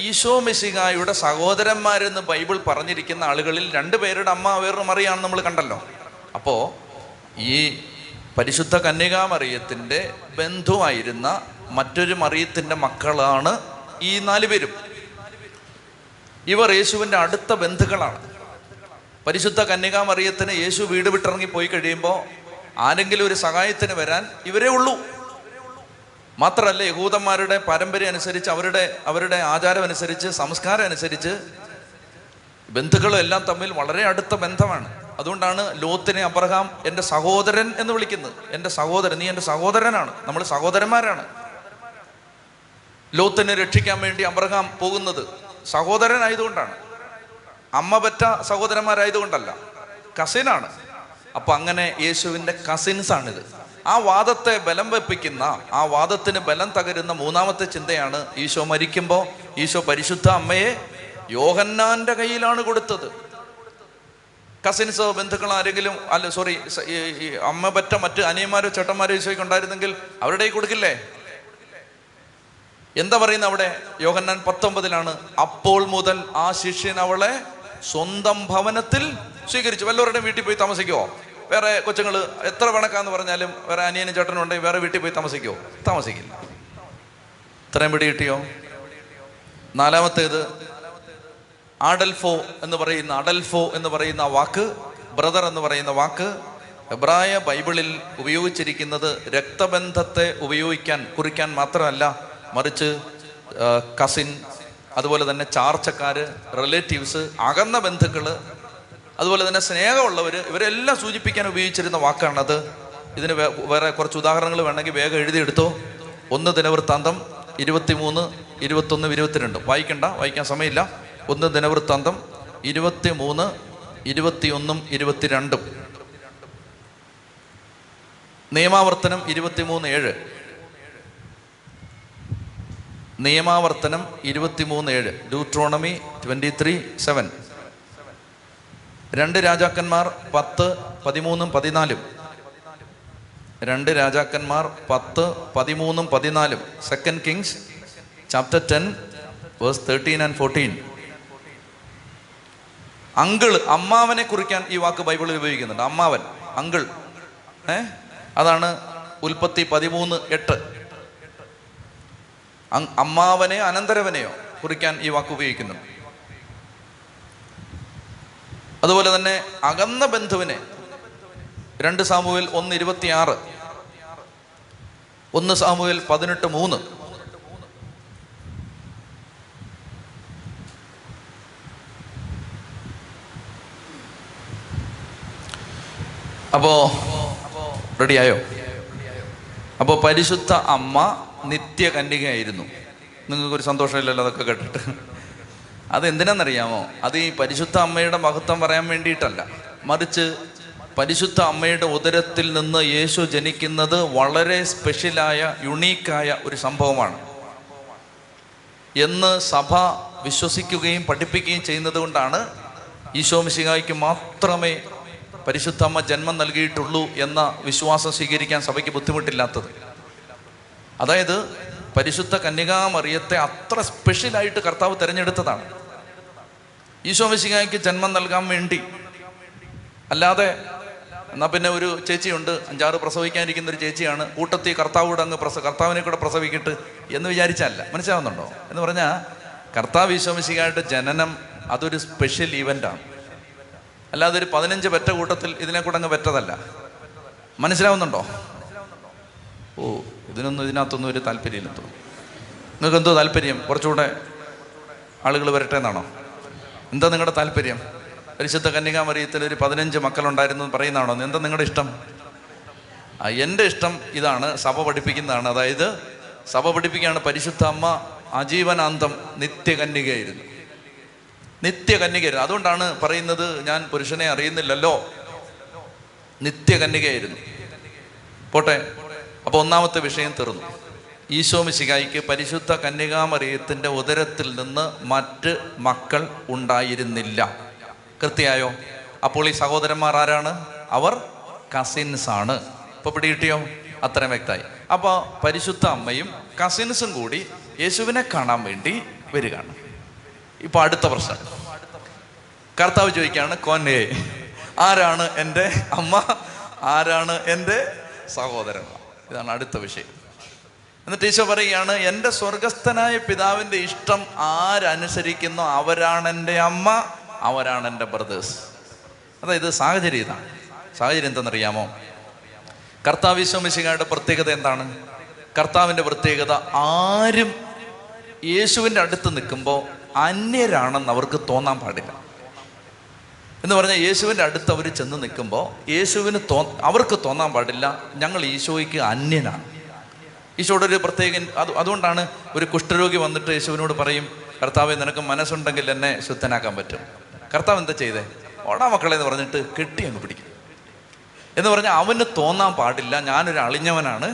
ഈശോ മിശിഹായുടെ സഹോദരന്മാരെന്ന് ബൈബിൾ പറഞ്ഞിരിക്കുന്ന ആളുകളിൽ രണ്ടുപേരുടെ അമ്മ വേറൊരു മറിയാണ് നമ്മൾ കണ്ടല്ലോ. അപ്പോൾ ഈ പരിശുദ്ധ കന്യകാ മറിയത്തിൻ്റെ ബന്ധുവായിരുന്ന മറ്റൊരു മറിയത്തിൻ്റെ മക്കളാണ് ഈ നാല് പേരും. ഇവർ യേശുവിൻ്റെ അടുത്ത ബന്ധുക്കളാണ്. പരിശുദ്ധ കന്യകാ മറിയത്തിന് യേശു വീട് വിട്ടിറങ്ങി പോയി കഴിയുമ്പോൾ ആരെങ്കിലും ഒരു സഹായത്തിന് വരാൻ ഇവരേ ഉള്ളൂ. മാത്രമല്ല യഹൂദന്മാരുടെ പാരമ്പര്യം അനുസരിച്ച്, അവരുടെ അവരുടെ ആചാരം അനുസരിച്ച്, സംസ്കാരം അനുസരിച്ച് ബന്ധുക്കളും എല്ലാം തമ്മിൽ വളരെ അടുത്ത ബന്ധമാണ്. അതുകൊണ്ടാണ് ലോത്തിനെ അബ്രഹാം എൻ്റെ സഹോദരൻ എന്ന് വിളിക്കുന്നത്. എൻ്റെ സഹോദരൻ, നീ എൻ്റെ സഹോദരനാണ്, നമ്മൾ സഹോദരന്മാരാണ്. ലോത്തിനെ രക്ഷിക്കാൻ വേണ്ടി അബ്രഹാം പോകുന്നത് സഹോദരനായതുകൊണ്ടാണ്, അമ്മ പറ്റ സഹോദരന്മാരായതുകൊണ്ടല്ല, കസിനാണ്. അപ്പം അങ്ങനെ യേശുവിൻ്റെ കസിൻസാണിത്. ആ വാദത്തെ ബലം വെപ്പിക്കുന്ന, ആ വാദത്തിന് ബലം തകരുന്ന മൂന്നാമത്തെ ചിന്തയാണ് ഈശോ മരിക്കുമ്പോൾ ഈശോ പരിശുദ്ധ അമ്മയെ യോഹന്നാന്റെ കയ്യിലാണ് കൊടുത്തത്. കസിൻസോ ബന്ധുക്കൾ ആരെങ്കിലും അല്ല സോറി ഈ അമ്മ പറ്റ മറ്റ് അനിയന്മാരോ ചേട്ടന്മാരോ ഈശോയ്ക്ക് ഉണ്ടായിരുന്നെങ്കിൽ അവരുടെ കൊടുക്കില്ലേ? എന്താ പറയുന്നത് അവിടെ? യോഹന്നാൻ പത്തൊമ്പതിലാണ്, അപ്പോൾ മുതൽ ആ ശിഷ്യൻ അവളെ സ്വന്തം ഭവനത്തിൽ സ്വീകരിച്ചു. വല്ലവരുടെയും വീട്ടിൽ പോയി താമസിക്കുമോ? വേറെ കൊച്ചുങ്ങൾ എത്ര പണക്കാന്ന് പറഞ്ഞാലും വേറെ അനിയനും ചേട്ടനും ഉണ്ടെങ്കിൽ വേറെ വീട്ടിൽ പോയി താമസിക്കുമോ? താമസിക്കില്ല. ഇത്രയും പിടി കിട്ടിയോ? നാലാമത്തേത്, അഡൽഫോ എന്ന് പറയുന്ന അഡൽഫോ എന്ന് പറയുന്ന വാക്ക്, ബ്രദർ എന്ന് പറയുന്ന വാക്ക് എബ്രായ ബൈബിളിൽ ഉപയോഗിച്ചിരിക്കുന്നത് രക്തബന്ധത്തെ ഉപയോഗിക്കാൻ കുറിക്കാൻ മാത്രമല്ല, മറിച്ച് കസിൻ, അതുപോലെ തന്നെ ചാർച്ചക്കാര്, റിലേറ്റീവ്സ്, അകന്ന ബന്ധുക്കള്, അതുപോലെ തന്നെ സ്നേഹമുള്ളവർ, ഇവരെല്ലാം സൂചിപ്പിക്കാൻ ഉപയോഗിച്ചിരുന്ന വാക്കാണത്. ഇതിന് വേറെ കുറച്ച് ഉദാഹരണങ്ങൾ വേണമെങ്കിൽ വേഗം എഴുതിയെടുത്തോ. ഒന്ന് ദിനവൃത്താന്തം ഇരുപത്തിമൂന്ന്, ഇരുപത്തൊന്ന്, ഇരുപത്തിരണ്ട്. വായിക്കണ്ട, വായിക്കാൻ സമയമില്ല. ഒന്ന് ദിനവൃത്താന്തം ഇരുപത്തിമൂന്ന്, ഇരുപത്തിയൊന്നും ഇരുപത്തിരണ്ടും. നിയമാവർത്തനം ഇരുപത്തിമൂന്ന് ഏഴ്. നിയമാവർത്തനം ഇരുപത്തിമൂന്ന് ഏഴ്, ഡ്യൂട്രോണമി ട്വൻറ്റി ത്രീ സെവൻ. രണ്ട് രാജാക്കന്മാർ പത്ത് പതിമൂന്നും പതിനാലും. രണ്ട് രാജാക്കന്മാർ പത്ത് പതിമൂന്നും പതിനാലും. Second Kings chapter ten verse thirteen and fourteen. Uncle, അമ്മാവനെ കുറിക്കാൻ ഈ വാക്ക് ബൈബിളിൽ ഉപയോഗിക്കുന്നുണ്ട്. അമ്മാവൻ, അങ്കിൾ, ഏ അതാണ് ഉൽപ്പത്തി പതിമൂന്ന് എട്ട്. അമ്മാവനെയോ അനന്തരവനെയോ കുറിക്കാൻ ഈ വാക്ക് ഉപയോഗിക്കുന്നു. അതുപോലെ തന്നെ അകന്ന ബന്ധുവിനെ, രണ്ട് സാമുവേൽ ഒന്ന് ഇരുപത്തിയാറ്, ഒന്ന് സാമുവേൽ പതിനെട്ട് മൂന്ന്. അപ്പോ റെഡിയായോ? അപ്പോൾ പരിശുദ്ധ അമ്മ നിത്യകന്യകയായിരുന്നു. നിങ്ങൾക്കൊരു സന്തോഷമില്ലല്ലോ അതൊക്കെ കേട്ടിട്ട്. അതെന്തിനാണെന്നറിയാമോ? അത് ഈ പരിശുദ്ധ അമ്മയുടെ മഹത്വം പറയാൻ വേണ്ടിയിട്ടല്ല, മറിച്ച് പരിശുദ്ധ അമ്മയുടെ ഉദരത്തിൽ നിന്ന് യേശു ജനിക്കുന്നത് വളരെ സ്പെഷ്യലായ യുണീക്കായ ഒരു സംഭവമാണ് എന്ന് സഭ വിശ്വസിക്കുകയും പഠിപ്പിക്കുകയും ചെയ്യുന്നത് കൊണ്ടാണ് ഈശോ മിശിഹായ്ക്ക് മാത്രമേ പരിശുദ്ധ അമ്മ ജന്മം നൽകിയിട്ടുള്ളൂ എന്ന വിശ്വാസം സ്വീകരിക്കാൻ സഭയ്ക്ക് ബുദ്ധിമുട്ടില്ലാത്തത്. അതായത് പരിശുദ്ധ കന്യകാമറിയത്തെ അത്ര സ്പെഷ്യലായിട്ട് കർത്താവ് തിരഞ്ഞെടുത്തതാണ് ഈശോ മിശിഹായ്ക്ക് ജന്മം നൽകാൻ വേണ്ടി. അല്ലാതെ എന്നാൽ പിന്നെ ഒരു ചേച്ചിയുണ്ട്, അഞ്ചാറ് പ്രസവിക്കാനിരിക്കുന്ന ഒരു ചേച്ചിയാണ്, കൂട്ടത്തി കർത്താവൂടെ അങ്ങ് പ്രസ കർത്താവിനെ കൂടെ പ്രസവിക്കട്ട് എന്ന് വിചാരിച്ചല്ല. മനസ്സിലാവുന്നുണ്ടോ? എന്ന് പറഞ്ഞാൽ കർത്താവ് ഈശോ മിശിഹായുടെ ജനനം അതൊരു സ്പെഷ്യൽ ഈവൻ്റാണ്, അല്ലാതെ ഒരു പതിനഞ്ച് പെറ്റ കൂട്ടത്തിൽ ഇതിനെ കൂടെ അങ്ങ് പെറ്റതല്ല. മനസ്സിലാവുന്നുണ്ടോ? ഓ, ഇതിനൊന്നും ഇതിനകത്തൊന്നും ഒരു താല്പര്യമില്ല. നിങ്ങൾക്ക് എന്തോ താല്പര്യം? കുറച്ചുകൂടെ ആളുകൾ വരട്ടെ എന്നാണോ? എന്താ നിങ്ങളുടെ താല്പര്യം? പരിശുദ്ധ കന്യകാമറിയത്തിൽ ഒരു പതിനഞ്ച് മക്കളുണ്ടായിരുന്നു പറയുന്നതാണോ? എന്താ നിങ്ങളുടെ ഇഷ്ടം? എൻ്റെ ഇഷ്ടം ഇതാണ്, സഭ പഠിപ്പിക്കുന്നതാണ്. അതായത് സഭ പഠിപ്പിക്കുകയാണ് പരിശുദ്ധ അമ്മ ആജീവനാന്തം നിത്യകന്യകയായിരുന്നു, നിത്യകന്യകയായിരുന്നു. അതുകൊണ്ടാണ് പറയുന്നത് ഞാൻ പുരുഷനെ അറിയുന്നില്ലല്ലോ, നിത്യകന്യകയായിരുന്നു. പോട്ടെ. അപ്പോൾ ഒന്നാമത്തെ വിഷയം തീർന്നു. ഈശോ മിശിഹായ്ക്ക് പരിശുദ്ധ കന്യകാമറിയത്തിൻ്റെ ഉദരത്തിൽ നിന്ന് മറ്റ് മക്കൾ ഉണ്ടായിരുന്നില്ല. കൃത്യമായോ? അപ്പോൾ ഈ സഹോദരന്മാർ ആരാണ്? അവർ കസിൻസ് ആണ്. ഇപ്പോൾ പിടികിട്ടിയോ? അത്രയും വ്യക്തമായി. അപ്പോൾ പരിശുദ്ധ അമ്മയും കസിൻസും കൂടി യേശുവിനെ കാണാൻ വേണ്ടി വരികയാണ്. ഇപ്പോൾ അടുത്ത പ്രശ്നം, കർത്താവ് ചോദിക്കുകയാണ്, കോനെ ആരാണ് എൻ്റെ അമ്മ, ആരാണ് എൻ്റെ സഹോദരന്മാർ? ഇതാണ് അടുത്ത വിഷയം. എന്നിട്ട് ഈശോ പറയുകയാണ്, എൻ്റെ സ്വർഗസ്ഥനായ പിതാവിൻ്റെ ഇഷ്ടം ആരനുസരിക്കുന്നോ അവരാണെൻ്റെ അമ്മ, അവരാണെൻ്റെ ബ്രദേഴ്സ്. അതായത് സാഹചര്യം ഇതാണ്. സാഹചര്യം എന്താണെന്നറിയാമോ? കർത്താവ് ഈശോ മിശിഹായുടെ പ്രത്യേകത എന്താണ്? കർത്താവിൻ്റെ പ്രത്യേകത, ആരും യേശുവിൻ്റെ അടുത്ത് നിൽക്കുമ്പോൾ അന്യരാണെന്ന് അവർക്ക് തോന്നാൻ പാടില്ല. എന്ന് പറഞ്ഞാൽ യേശുവിൻ്റെ അടുത്ത് അവർ ചെന്ന് നിൽക്കുമ്പോൾ യേശുവിന് തോ അവർക്ക് തോന്നാൻ പാടില്ല ഞങ്ങൾ ഈശോയ്ക്ക് അന്യനാണ്. ഈശോയുടെ ഒരു പ്രത്യേക അത് അതുകൊണ്ടാണ് ഒരു കുഷ്ഠരോഗി വന്നിട്ട് യേശുവിനോട് പറയും, കർത്താവെ നിനക്ക് മനസ്സുണ്ടെങ്കിൽ എന്നെ ശുദ്ധനാക്കാൻ പറ്റും. കർത്താവ് എന്താ ചെയ്തേ? ഓടാ മക്കളെ എന്ന് പറഞ്ഞിട്ട് കെട്ടി അങ്ങ് പിടിക്കും. എന്ന് പറഞ്ഞാൽ അവന് തോന്നാൻ പാടില്ല ഞാനൊരു അളിഞ്ഞവനാണ്,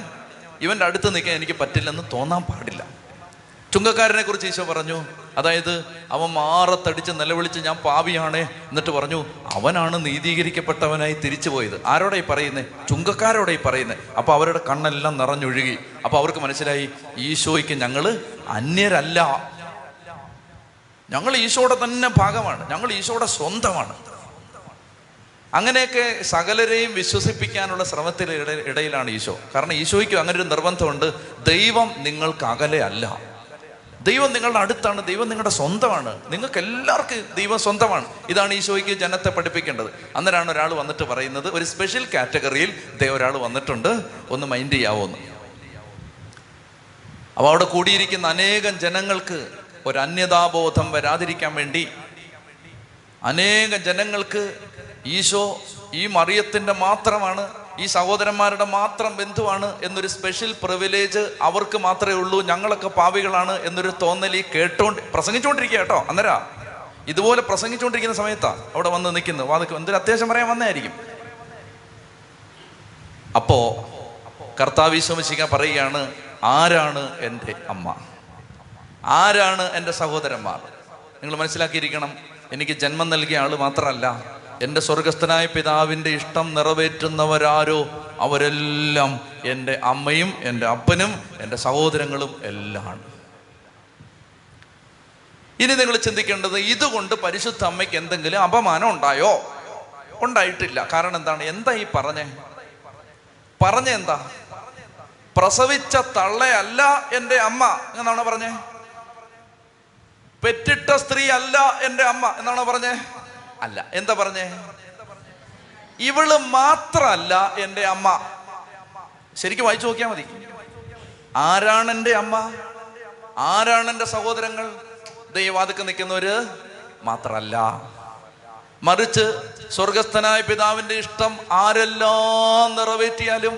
ഇവൻ്റെ അടുത്ത് നിൽക്കാൻ എനിക്ക് പറ്റില്ലെന്ന് തോന്നാൻ പാടില്ല. ചുങ്കക്കാരനെ കുറിച്ച് ഈശോ പറഞ്ഞു, അതായത് അവൻ മാറത്തടിച്ച് നിലവിളിച്ച് ഞാൻ പാപിയാണ് എന്നിട്ട് പറഞ്ഞു അവനാണ് നീതീകരിക്കപ്പെട്ടവനായി തിരിച്ചു പോയത്. ആരോടായി പറയുന്നത്? ചുങ്കക്കാരോടായി പറയുന്നത്. അപ്പോൾ അവരുടെ കണ്ണെല്ലാം നിറഞ്ഞൊഴുകി. അപ്പോൾ അവർക്ക് മനസ്സിലായി ഈശോയ്ക്ക് ഞങ്ങൾ അന്യരല്ല, ഞങ്ങൾ ഈശോയുടെ തന്നെ ഭാഗമാണ്, ഞങ്ങൾ ഈശോയുടെ സ്വന്തമാണ്. അങ്ങനെയൊക്കെ സകലരെയും വിശ്വസിപ്പിക്കാനുള്ള ശ്രമത്തിൽ ഇടയിലാണ് ഈശോ. കാരണം ഈശോയ്ക്കും അങ്ങനെ ഒരു നിർബന്ധമുണ്ട്, ദൈവം നിങ്ങൾക്ക് അകലെ അല്ല, ദൈവം നിങ്ങളുടെ അടുത്താണ്, ദൈവം നിങ്ങളുടെ സ്വന്തമാണ്, നിങ്ങൾക്ക് എല്ലാവർക്കും ദൈവം സ്വന്തമാണ്. ഇതാണ് ഈശോയ്ക്ക് ജനത്തെ പഠിപ്പിക്കേണ്ടത്. അന്നേരമാണ് ഒരാൾ വന്നിട്ട് പറയുന്നത്, ഒരു സ്പെഷ്യൽ കാറ്റഗറിയിൽ ദൈവം ഒരാൾ വന്നിട്ടുണ്ട്, ഒന്ന് മൈൻഡ് ചെയ്യാവോന്ന്. അപ്പോൾ അവിടെ കൂടിയിരിക്കുന്ന അനേകം ജനങ്ങൾക്ക് ഒരു അന്യതാബോധം വരാതിരിക്കാൻ വേണ്ടി, അനേകം ജനങ്ങൾക്ക് ഈശോ ഈ മറിയത്തിൻ്റെ മാത്രമാണ്, ഈ സഹോദരന്മാരുടെ മാത്രം ബന്ധുവാണ് എന്നൊരു സ്പെഷ്യൽ പ്രിവിലേജ് അവർക്ക് മാത്രമേ ഉള്ളൂ, ഞങ്ങളൊക്കെ പാപികളാണ് എന്നൊരു തോന്നലി കേട്ടോണ്ട് പ്രസംഗിച്ചുകൊണ്ടിരിക്കുക കേട്ടോ. അന്നേരം ഇതുപോലെ പ്രസംഗിച്ചുകൊണ്ടിരിക്കുന്ന സമയത്താണ് അവിടെ വന്ന് നിൽക്കുന്നത്. വാദക്ക് എന്തൊരു അത്യാവശ്യം പറയാൻ വന്നതായിരിക്കും. അപ്പോൾ കർത്താവ് ഈശോ മിശിഹാ പറയുകയാണ്, ആരാണ് എൻ്റെ അമ്മ, ആരാണ് എൻ്റെ സഹോദരന്മാർ? നിങ്ങൾ മനസ്സിലാക്കിയിരിക്കണം, എനിക്ക് ജന്മം നൽകിയ ആൾ മാത്രമല്ല, എൻ്റെ സ്വർഗസ്ഥനായ പിതാവിൻ്റെ ഇഷ്ടം നിറവേറ്റുന്നവരാരോ അവരെല്ലാം എൻ്റെ അമ്മയും എൻ്റെ അപ്പനും എൻ്റെ സഹോദരങ്ങളും എല്ലാമാണ്. ഇനി നിങ്ങൾ ചിന്തിക്കേണ്ടത്, ഇതുകൊണ്ട് പരിശുദ്ധ അമ്മയ്ക്ക് എന്തെങ്കിലും അപമാനം ഉണ്ടായോ? ഉണ്ടായിട്ടില്ല. കാരണം എന്താണ്? എന്താ ഈ പറഞ്ഞേ പറഞ്ഞ എന്താ? പ്രസവിച്ച തള്ളയല്ല എൻ്റെ അമ്മ എന്നാണോ പറഞ്ഞേ? പെറ്റിട്ട സ്ത്രീ അല്ല എൻ്റെ അമ്മ എന്നാണോ പറഞ്ഞേ? അല്ല. എന്താ പറഞ്ഞേ? ഇവള് മാത്രല്ല എൻ്റെ അമ്മ. ശരിക്കും വായിച്ചു നോക്കിയാൽ മതി. ആരാണ് എൻ്റെ അമ്മ, ആരാണ് എൻ്റെ സഹോദരങ്ങൾ? ദൈവാദിക്ക് നിൽക്കുന്നവര് മാത്രല്ല, മറിച്ച് സ്വർഗസ്ഥനായ പിതാവിൻ്റെ ഇഷ്ടം ആരെല്ലാം നിറവേറ്റിയാലും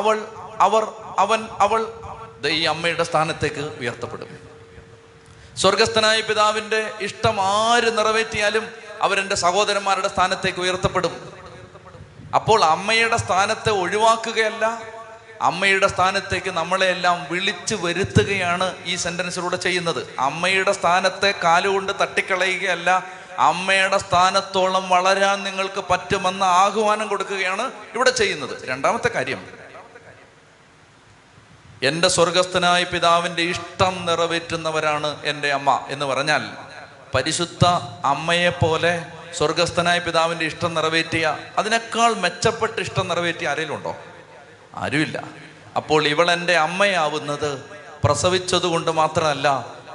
അവൾ, അവർ, അവൻ, അവൾ ഈ അമ്മയുടെ സ്ഥാനത്തേക്ക് ഉയർത്തപ്പെടും. സ്വർഗസ്ഥനായ പിതാവിൻ്റെ ഇഷ്ടം ആര് നിറവേറ്റിയാലും അവരെൻ്റെ സഹോദരന്മാരുടെ സ്ഥാനത്തേക്ക് ഉയർത്തപ്പെടും. അപ്പോൾ അമ്മയുടെ സ്ഥാനത്തെ ഒഴിവാക്കുകയല്ല, അമ്മയുടെ സ്ഥാനത്തേക്ക് നമ്മളെല്ലാം വിളിച്ചു വരുത്തുകയാണ് ഈ സെൻറ്റൻസിലൂടെ ചെയ്യുന്നത്. അമ്മയുടെ സ്ഥാനത്തെ കാലുകൊണ്ട് തട്ടിക്കളയുകയല്ല, അമ്മയുടെ സ്ഥാനത്തോളം വളരാൻ നിങ്ങൾക്ക് പറ്റുമെന്ന ആഹ്വാനം കൊടുക്കുകയാണ് ഇവിടെ ചെയ്യുന്നത്. രണ്ടാമത്തെ കാര്യം, എൻ്റെ സ്വർഗസ്ഥനായ പിതാവിൻ്റെ ഇഷ്ടം നിറവേറ്റുന്നവരാണ് എൻ്റെ അമ്മ എന്ന് പറഞ്ഞാൽ, പരിശുദ്ധ അമ്മയെപ്പോലെ സ്വർഗസ്ഥനായ പിതാവിൻ്റെ ഇഷ്ടം നിറവേറ്റിയ, അതിനേക്കാൾ മെച്ചപ്പെട്ട ഇഷ്ടം നിറവേറ്റിയ ആരെങ്കിലും ഉണ്ടോ? ആരുമില്ല. അപ്പോൾ ഇവളെൻ്റെ അമ്മയാവുന്നത് പ്രസവിച്ചത് കൊണ്ട് മാത്രമല്ല,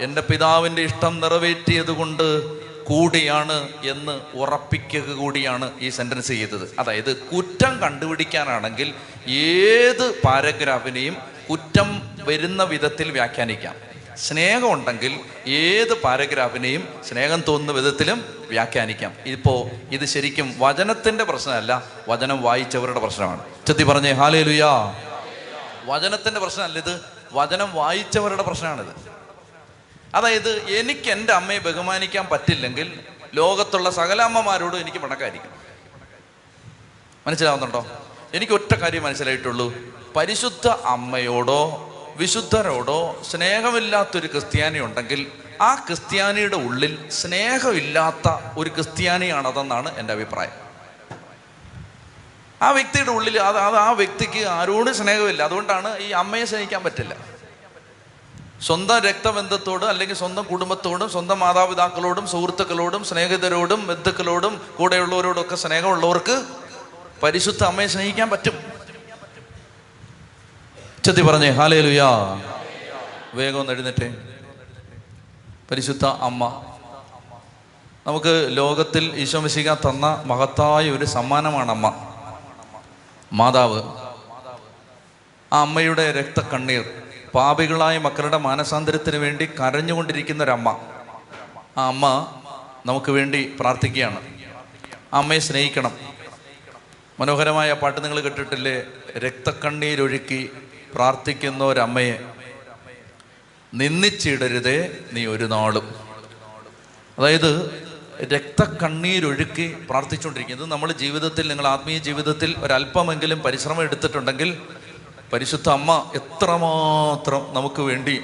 എൻ്റെ പിതാവിൻ്റെ ഇഷ്ടം നിറവേറ്റിയത് കൊണ്ട് കൂടിയാണ് എന്ന് ഉറപ്പിക്കുക കൂടിയാണ് ഈ സെൻറ്റൻസ് ചെയ്തത്. അതായത് കുറ്റം കണ്ടുപിടിക്കാനാണെങ്കിൽ ഏത് പാരഗ്രാഫിനെയും കുറ്റം വരുന്ന വിധത്തിൽ വ്യാഖ്യാനിക്കാം, സ്നേഹമുണ്ടെങ്കിൽ ഏത് പാരഗ്രാഫിനെയും സ്നേഹം തോന്നുന്ന വിധത്തിലും വ്യാഖ്യാനിക്കാം. ഇപ്പോൾ ഇത് ശരിക്കും വചനത്തിൻ്റെ പ്രശ്നമല്ല, വചനം വായിച്ചവരുടെ പ്രശ്നമാണ്. ചെത്തി പറഞ്ഞേ ഹല്ലേലൂയ. വചനത്തിൻ്റെ പ്രശ്നമല്ല ഇത്, വചനം വായിച്ചവരുടെ പ്രശ്നമാണിത്. അതായത് എനിക്ക് എൻ്റെ അമ്മയെ ബഹുമാനിക്കാൻ പറ്റില്ലെങ്കിൽ ലോകത്തുള്ള സകല അമ്മമാരോടും എനിക്ക് പിണക്കായിരിക്കും. മനസ്സിലാവുന്നുണ്ടോ? എനിക്ക് ഒറ്റ കാര്യം മനസ്സിലായിട്ടുള്ളൂ, പരിശുദ്ധ അമ്മയോടോ വിശുദ്ധരോടോ സ്നേഹമില്ലാത്തൊരു ക്രിസ്ത്യാനി ഉണ്ടെങ്കിൽ ആ ക്രിസ്ത്യാനിയുടെ ഉള്ളിൽ സ്നേഹമില്ലാത്ത ഒരു ക്രിസ്ത്യാനിയാണതെന്നാണ് എൻ്റെ അഭിപ്രായം. ആ വ്യക്തിയുടെ ഉള്ളിൽ അത് അത് ആ വ്യക്തിക്ക് ആരോടും സ്നേഹമില്ല. അതുകൊണ്ടാണ് ഈ അമ്മയെ സ്നേഹിക്കാൻ പറ്റില്ല. സ്വന്തം രക്തബന്ധത്തോട് അല്ലെങ്കിൽ സ്വന്തം കുടുംബത്തോടും സ്വന്തം മാതാപിതാക്കളോടും സുഹൃത്തുക്കളോടും സ്നേഹിതരോടും ബന്ധുക്കളോടും കൂടെയുള്ളവരോടൊക്കെ സ്നേഹമുള്ളവർക്ക് പരിശുദ്ധ അമ്മയെ സ്നേഹിക്കാൻ പറ്റും. ചെത്തി പറഞ്ഞേ ഹല്ലേലൂയ. വേഗം ഒന്ന് എഴുന്നേറ്റേ. പരിശുദ്ധ അമ്മ നമുക്ക് ലോകത്തിൽ ഈശോ മിശിഹാ തന്ന മഹത്തായ ഒരു സമ്മാനമാണ് അമ്മ മാതാവ്. ആ അമ്മയുടെ രക്തക്കണ്ണീർ, പാപികളായ മക്കളുടെ മാനസാന്തരത്തിന് വേണ്ടി കരഞ്ഞുകൊണ്ടിരിക്കുന്ന ഒരമ്മ, ആ അമ്മ നമുക്ക് വേണ്ടി പ്രാർത്ഥിക്കുകയാണ്. ആ അമ്മയെ സ്നേഹിക്കണം. മനോഹരമായ പാട്ട് നിങ്ങൾ കേട്ടിട്ടില്ലേ? രക്തക്കണ്ണീരൊഴുക്കി പ്രാർത്ഥിക്കുന്ന ഒരമ്മയെ നിന്ദിച്ചിടരുതേ നീ ഒരു നാളും. അതായത് രക്തക്കണ്ണീരൊഴുക്കി പ്രാർത്ഥിച്ചുകൊണ്ടിരിക്കുന്നത് നമ്മൾ ജീവിതത്തിൽ, നിങ്ങൾ ആത്മീയ ജീവിതത്തിൽ ഒരല്പമെങ്കിലും പരിശ്രമം എടുത്തിട്ടുണ്ടെങ്കിൽ പരിശുദ്ധ അമ്മ എത്രമാത്രം നമുക്ക് വേണ്ടി,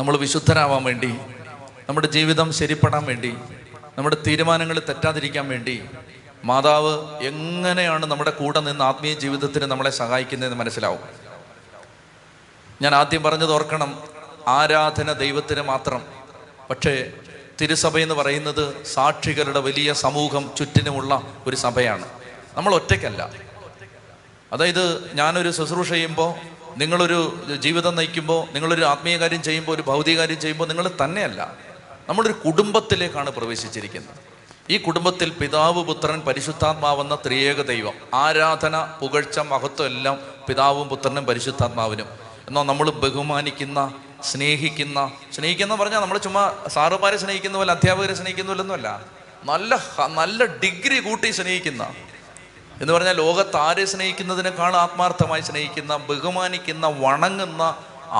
നമ്മൾ വിശുദ്ധരാവാൻ വേണ്ടി, നമ്മുടെ ജീവിതം ശരിപ്പെടാൻ വേണ്ടി, നമ്മുടെ തീരുമാനങ്ങൾ തെറ്റാതിരിക്കാൻ വേണ്ടി മാതാവ് എങ്ങനെയാണ് നമ്മുടെ കൂടെ നിന്ന് ആത്മീയ ജീവിതത്തിന് നമ്മളെ സഹായിക്കുന്നതെന്ന് മനസ്സിലാവും. ഞാൻ ആദ്യം പറഞ്ഞത് ഓർക്കണം, ആരാധന ദൈവത്തിന് മാത്രം. പക്ഷേ തിരുസഭയെന്ന് പറയുന്നത് സാക്ഷികളുടെ വലിയ സമൂഹം ചുറ്റിനുമുള്ള ഒരു സഭയാണ്. നമ്മൾ ഒറ്റയ്ക്കല്ല. അതായത് ഞാനൊരു ശുശ്രൂഷ ചെയ്യുമ്പോൾ, നിങ്ങളൊരു ജീവിതം നയിക്കുമ്പോൾ, നിങ്ങളൊരു ആത്മീയ കാര്യം ചെയ്യുമ്പോൾ, ഒരു ഭൗതിക കാര്യം ചെയ്യുമ്പോൾ നിങ്ങൾ തന്നെയല്ല, നമ്മളൊരു കുടുംബത്തിലേക്കാണ് പ്രവേശിച്ചിരിക്കുന്നത്. ഈ കുടുംബത്തിൽ പിതാവ്, പുത്രൻ, പരിശുദ്ധാത്മാവെന്ന ത്രിയേക ദൈവം. ആരാധന, പുകഴ്ച, മഹത്വം എല്ലാം പിതാവും പുത്രനും പരിശുദ്ധാത്മാവിനും. എന്നാൽ നമ്മൾ ബഹുമാനിക്കുന്ന, സ്നേഹിക്കുന്ന സ്നേഹിക്കുന്ന പറഞ്ഞാൽ നമ്മൾ ചുമ്മാ സാറുമാരെ സ്നേഹിക്കുന്ന പോലെ, അധ്യാപകരെ സ്നേഹിക്കുന്ന പോലെ ഒന്നുമല്ല, നല്ല നല്ല ഡിഗ്രി കൂട്ടി സ്നേഹിക്കുന്ന എന്ന് പറഞ്ഞാൽ ലോകത്ത് ആരെ സ്നേഹിക്കുന്നതിനേക്കാൾ ആത്മാർത്ഥമായി സ്നേഹിക്കുന്ന, ബഹുമാനിക്കുന്ന, വണങ്ങുന്ന,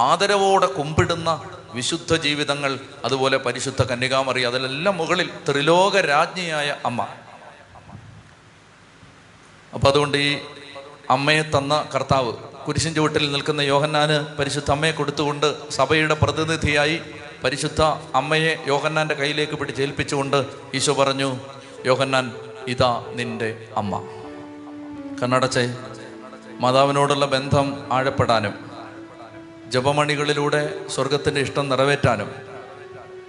ആദരവോടെ കുമ്പിടുന്ന വിശുദ്ധ ജീവിതങ്ങൾ. അതുപോലെ പരിശുദ്ധ കന്യകാമറി, അതിലെല്ലാം മുകളിൽ ത്രിലോക രാജ്ഞിയായ അമ്മ. അപ്പം അതുകൊണ്ട് ഈ അമ്മയെ തന്ന കർത്താവ്, കുരിശിൻ ചുവട്ടിൽ നിൽക്കുന്ന യോഹന്നാന് പരിശുദ്ധ അമ്മയെ കൊടുത്തുകൊണ്ട് സഭയുടെ പ്രതിനിധിയായി പരിശുദ്ധ അമ്മയെ യോഹന്നാൻ്റെ കയ്യിലേക്ക് പിടിച്ചേൽപ്പിച്ചുകൊണ്ട് ഈശോ പറഞ്ഞു, യോഹന്നാൻ, ഇതാ നിൻ്റെ അമ്മ. കണ്ണടച്ചേ. മാതാവിനോടുള്ള ബന്ധം ആഴപ്പെടാനും ജപമണികളിലൂടെ സ്വർഗത്തിൻ്റെ ഇഷ്ടം നിറവേറ്റാനും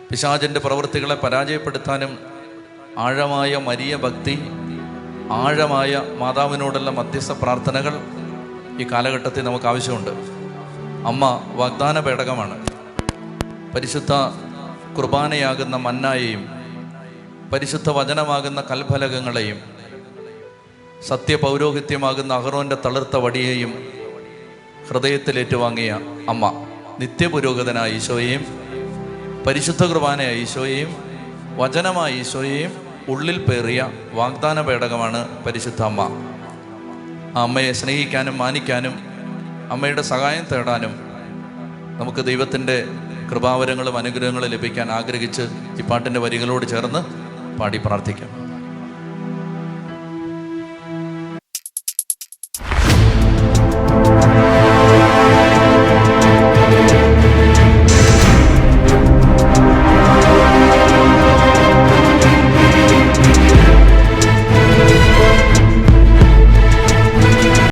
പിശാചിൻ്റെ പ്രവൃത്തികളെ പരാജയപ്പെടുത്താനും ആഴമായ മരിയ ഭക്തി, ആഴമായ മാതാവിനോടുള്ള മധ്യസ്ഥ പ്രാർത്ഥനകൾ ഈ കാലഘട്ടത്തിൽ നമുക്ക് ആവശ്യമുണ്ട്. അമ്മ വാഗ്ദാന പേടകമാണ്. പരിശുദ്ധ കുർബാനയാകുന്ന മന്നായെയും പരിശുദ്ധ വചനമാകുന്ന കൽഫലകങ്ങളെയും സത്യപൗരോഹിത്യമാകുന്ന അഹ്റോൻ്റെ തളിർത്ത വടിയെയും ഹൃദയത്തിലേറ്റുവാങ്ങിയ അമ്മ, നിത്യപുരോഹിതനായ ഈശോയെയും പരിശുദ്ധ കുർബാനയായ ഈശോയെയും വചനമായ ഈശോയെയും ഉള്ളിൽ പേറിയ വാഗ്ദാന പേടകമാണ് പരിശുദ്ധ അമ്മ. ആ അമ്മയെ സ്നേഹിക്കാനും മാനിക്കാനും അമ്മയുടെ സഹായം തേടാനും നമുക്ക് ദൈവത്തിൻ്റെ കൃപാവരങ്ങളും അനുഗ്രഹങ്ങളും ലഭിക്കാൻ ആഗ്രഹിച്ച് ഈ പാട്ടിൻ്റെ വരികളോട് ചേർന്ന് പാടി പ്രാർത്ഥിക്കാം.